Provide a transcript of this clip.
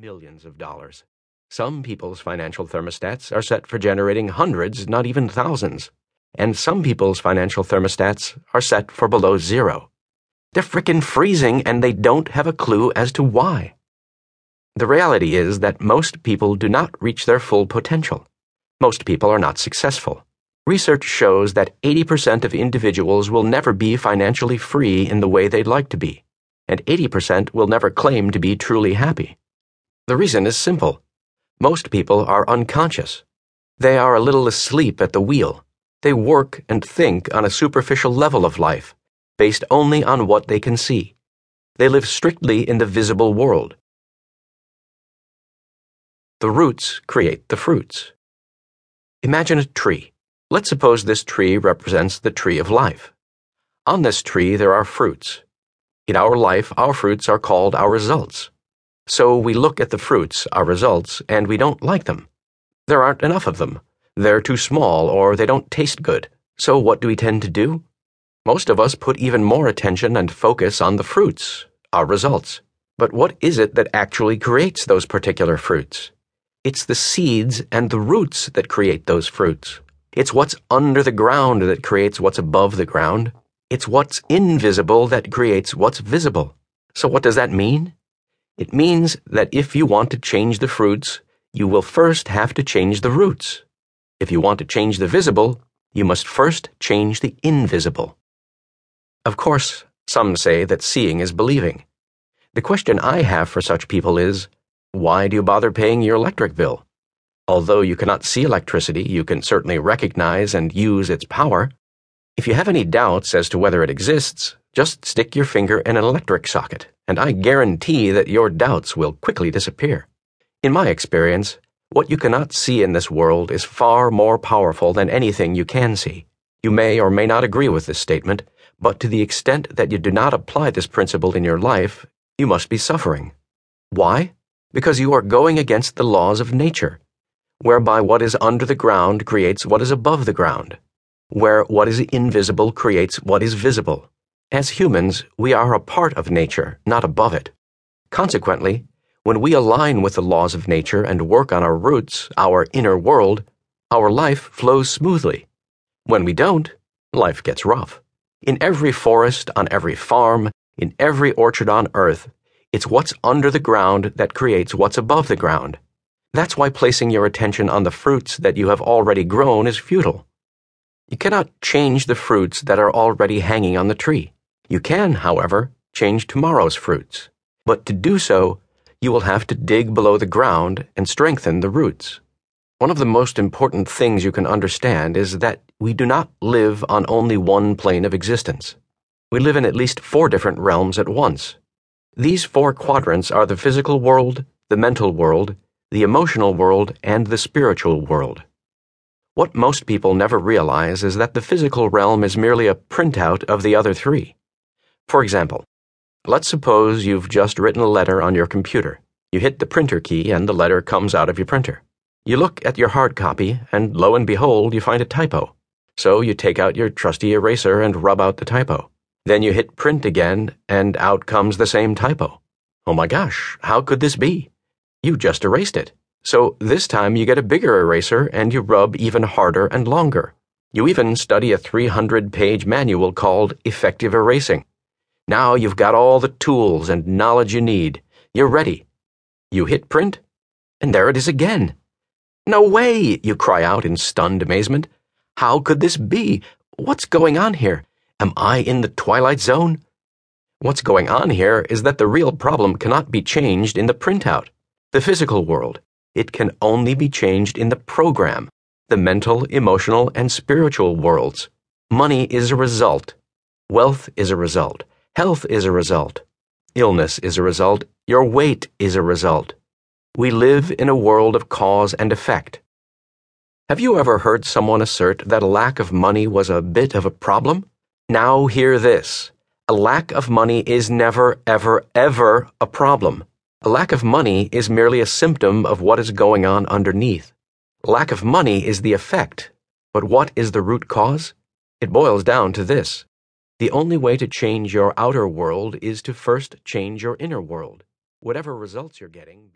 millions of dollars. Some people's financial thermostats are set for generating hundreds, not even thousands. And some people's financial thermostats are set for below zero. They're frickin' freezing, and they don't have a clue as to why. The reality is that most people do not reach their full potential. Most people are not successful. Research shows that 80% of individuals will never be financially free in the way they'd like to be, and 80% will never claim to be truly happy. The reason is simple. Most people are unconscious. They are a little asleep at the wheel. They work and think on a superficial level of life, based only on what they can see. They live strictly in the visible world. The roots create the fruits. Imagine a tree. Let's suppose this tree represents the tree of life. On this tree, there are fruits. In our life, our fruits are called our results. So we look at the fruits, our results, and we don't like them. There aren't enough of them. They're too small, or they don't taste good. So what do we tend to do? Most of us put even more attention and focus on the fruits, our results. But what is it that actually creates those particular fruits? It's the seeds and the roots that create those fruits. It's what's under the ground that creates what's above the ground. It's what's invisible that creates what's visible. So what does that mean? It means that if you want to change the fruits, you will first have to change the roots. If you want to change the visible, you must first change the invisible. Of course, some say that seeing is believing. The question I have for such people is, why do you bother paying your electric bill? Although you cannot see electricity, you can certainly recognize and use its power. If you have any doubts as to whether it exists, just stick your finger in an electric socket, and I guarantee that your doubts will quickly disappear. In my experience, what you cannot see in this world is far more powerful than anything you can see. You may or may not agree with this statement, but to the extent that you do not apply this principle in your life, you must be suffering. Why? Because you are going against the laws of nature, whereby what is under the ground creates what is above the ground, where what is invisible creates what is visible. As humans, we are a part of nature, not above it. Consequently, when we align with the laws of nature and work on our roots, our inner world, our life flows smoothly. When we don't, life gets rough. In every forest, on every farm, in every orchard on earth, it's what's under the ground that creates what's above the ground. That's why placing your attention on the fruits that you have already grown is futile. You cannot change the fruits that are already hanging on the tree. You can, however, change tomorrow's fruits. But to do so, you will have to dig below the ground and strengthen the roots. One of the most important things you can understand is that we do not live on only one plane of existence. We live in at least four different realms at once. These four quadrants are the physical world, the mental world, the emotional world, and the spiritual world. What most people never realize is that the physical realm is merely a printout of the other three. For example, let's suppose you've just written a letter on your computer. You hit the printer key and the letter comes out of your printer. You look at your hard copy and lo and behold, you find a typo. So you take out your trusty eraser and rub out the typo. Then you hit print again, and out comes the same typo. Oh my gosh, how could this be? You just erased it. So this time you get a bigger eraser and you rub even harder and longer. You even study a 300-page manual called Effective Erasing. Now you've got all the tools and knowledge you need. You're ready. You hit print, and there it is again. No way, you cry out in stunned amazement. How could this be? What's going on here? Am I in the Twilight Zone? What's going on here is that the real problem cannot be changed in the printout, the physical world. It can only be changed in the program, the mental, emotional, and spiritual worlds. Money is a result. Wealth is a result. Health is a result. Illness is a result. Your weight is a result. We live in a world of cause and effect. Have you ever heard someone assert that a lack of money was a bit of a problem? Now hear this. A lack of money is never, ever, ever a problem. A lack of money is merely a symptom of what is going on underneath. Lack of money is the effect. But what is the root cause? It boils down to this. The only way to change your outer world is to first change your inner world. Whatever results you're getting...